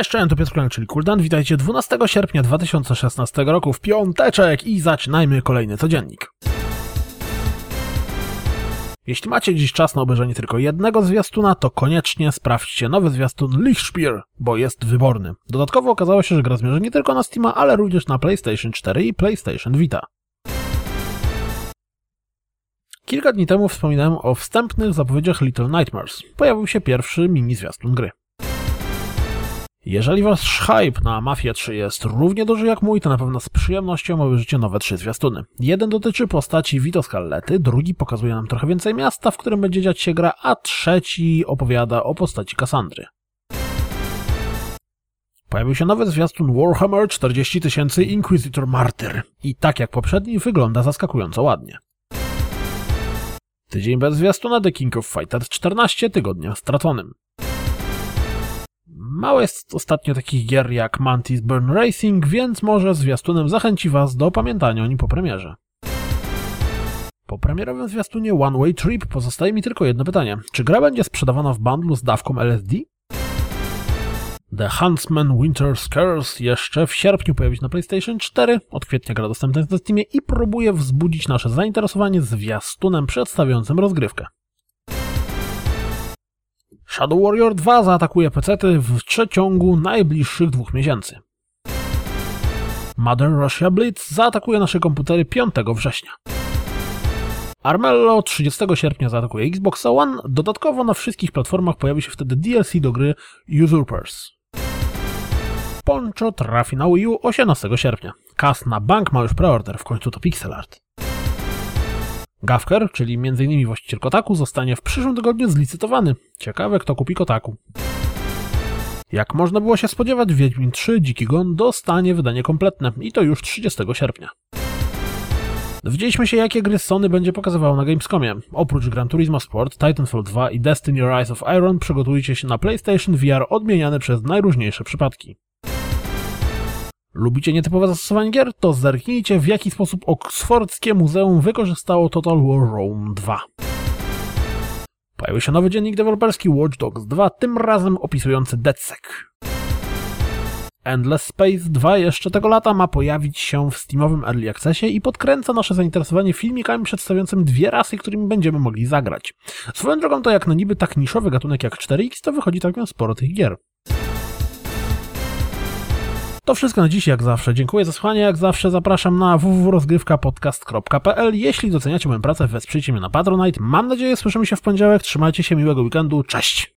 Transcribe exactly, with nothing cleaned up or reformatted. Cześć, cześć, to Pietrkulak, czyli Kuldan. Witajcie dwunastego sierpnia dwa tysiące szesnastego roku w piąteczek i zaczynajmy kolejny codziennik. Jeśli macie dziś czas na obejrzenie tylko jednego zwiastuna, to koniecznie sprawdźcie nowy zwiastun Lichspiel, bo jest wyborny. Dodatkowo okazało się, że gra zmierza nie tylko na Steama, ale również na PlayStation cztery i PlayStation Vita. Kilka dni temu wspominałem o wstępnych zapowiedziach Little Nightmares. Pojawił się pierwszy mini-zwiastun gry. Jeżeli wasz hype na Mafię trzy jest równie duży jak mój, to na pewno z przyjemnością obejrzycie nowe trzy zwiastuny. Jeden dotyczy postaci Vito Scalletty, drugi pokazuje nam trochę więcej miasta, w którym będzie dziać się gra, a trzeci opowiada o postaci Kassandry. Pojawił się nowy zwiastun Warhammer czterdzieści tysięcy Inquisitor Martyr i tak jak poprzedni wygląda zaskakująco ładnie. Tydzień bez zwiastuna The King of Fighters czternaście tygodnia straconym. Mało jest ostatnio takich gier jak Mantis Burn Racing, więc może zwiastunem zachęci was do pamiętania o nim po premierze. Po premierowym zwiastunie One Way Trip pozostaje mi tylko jedno pytanie. Czy gra będzie sprzedawana w bundlu z dawką L S D? The Huntsman Winter's Curse jeszcze w sierpniu pojawi się na PlayStation cztery, od kwietnia gra dostępna jest na Steamie i próbuje wzbudzić nasze zainteresowanie zwiastunem przedstawiającym rozgrywkę. Shadow Warrior dwa zaatakuje pecety w przeciągu najbliższych dwóch miesięcy. Mother Russia Blitz zaatakuje nasze komputery piątego września. Armello trzydziestego sierpnia zaatakuje Xboxa One, dodatkowo na wszystkich platformach pojawi się wtedy D L C do gry Usurpers. Poncho trafi na Wii U osiemnastego sierpnia. Kas na bank ma już preorder, w końcu to pixel art. Gawker, czyli m.in. właściciel Kotaku, zostanie w przyszłym tygodniu zlicytowany. Ciekawe, kto kupi Kotaku. Jak można było się spodziewać, Wiedźmin trzy Dziki Gon dostanie wydanie kompletne i to już trzydziestego sierpnia. Dowiedzieliśmy się, jakie gry Sony będzie pokazywało na Gamescomie. Oprócz Gran Turismo Sport, Titanfall dwa i Destiny Rise of Iron przygotujcie się na PlayStation V R odmieniane przez najróżniejsze przypadki. Lubicie nietypowe zastosowanie gier? To zerknijcie, w jaki sposób Oksfordzkie Muzeum wykorzystało Total War Rome dwa. Pojawił się nowy dziennik deweloperski Watch Dogs dwa, tym razem opisujący Dead Sec. Endless Space dwa jeszcze tego lata ma pojawić się w Steamowym Early Accessie i podkręca nasze zainteresowanie filmikami przedstawiającymi dwie rasy, którymi będziemy mogli zagrać. Swoją drogą to jak na niby tak niszowy gatunek jak cztery X, to wychodzi całkiem sporo tych gier. To wszystko na dziś, jak zawsze. Dziękuję za słuchanie, jak zawsze zapraszam na w w w kropka rozgrywka podcast kropka p l. Jeśli doceniacie moją pracę, wesprzyjcie mnie na Patronite. Mam nadzieję, słyszymy się w poniedziałek. Trzymajcie się, miłego weekendu. Cześć!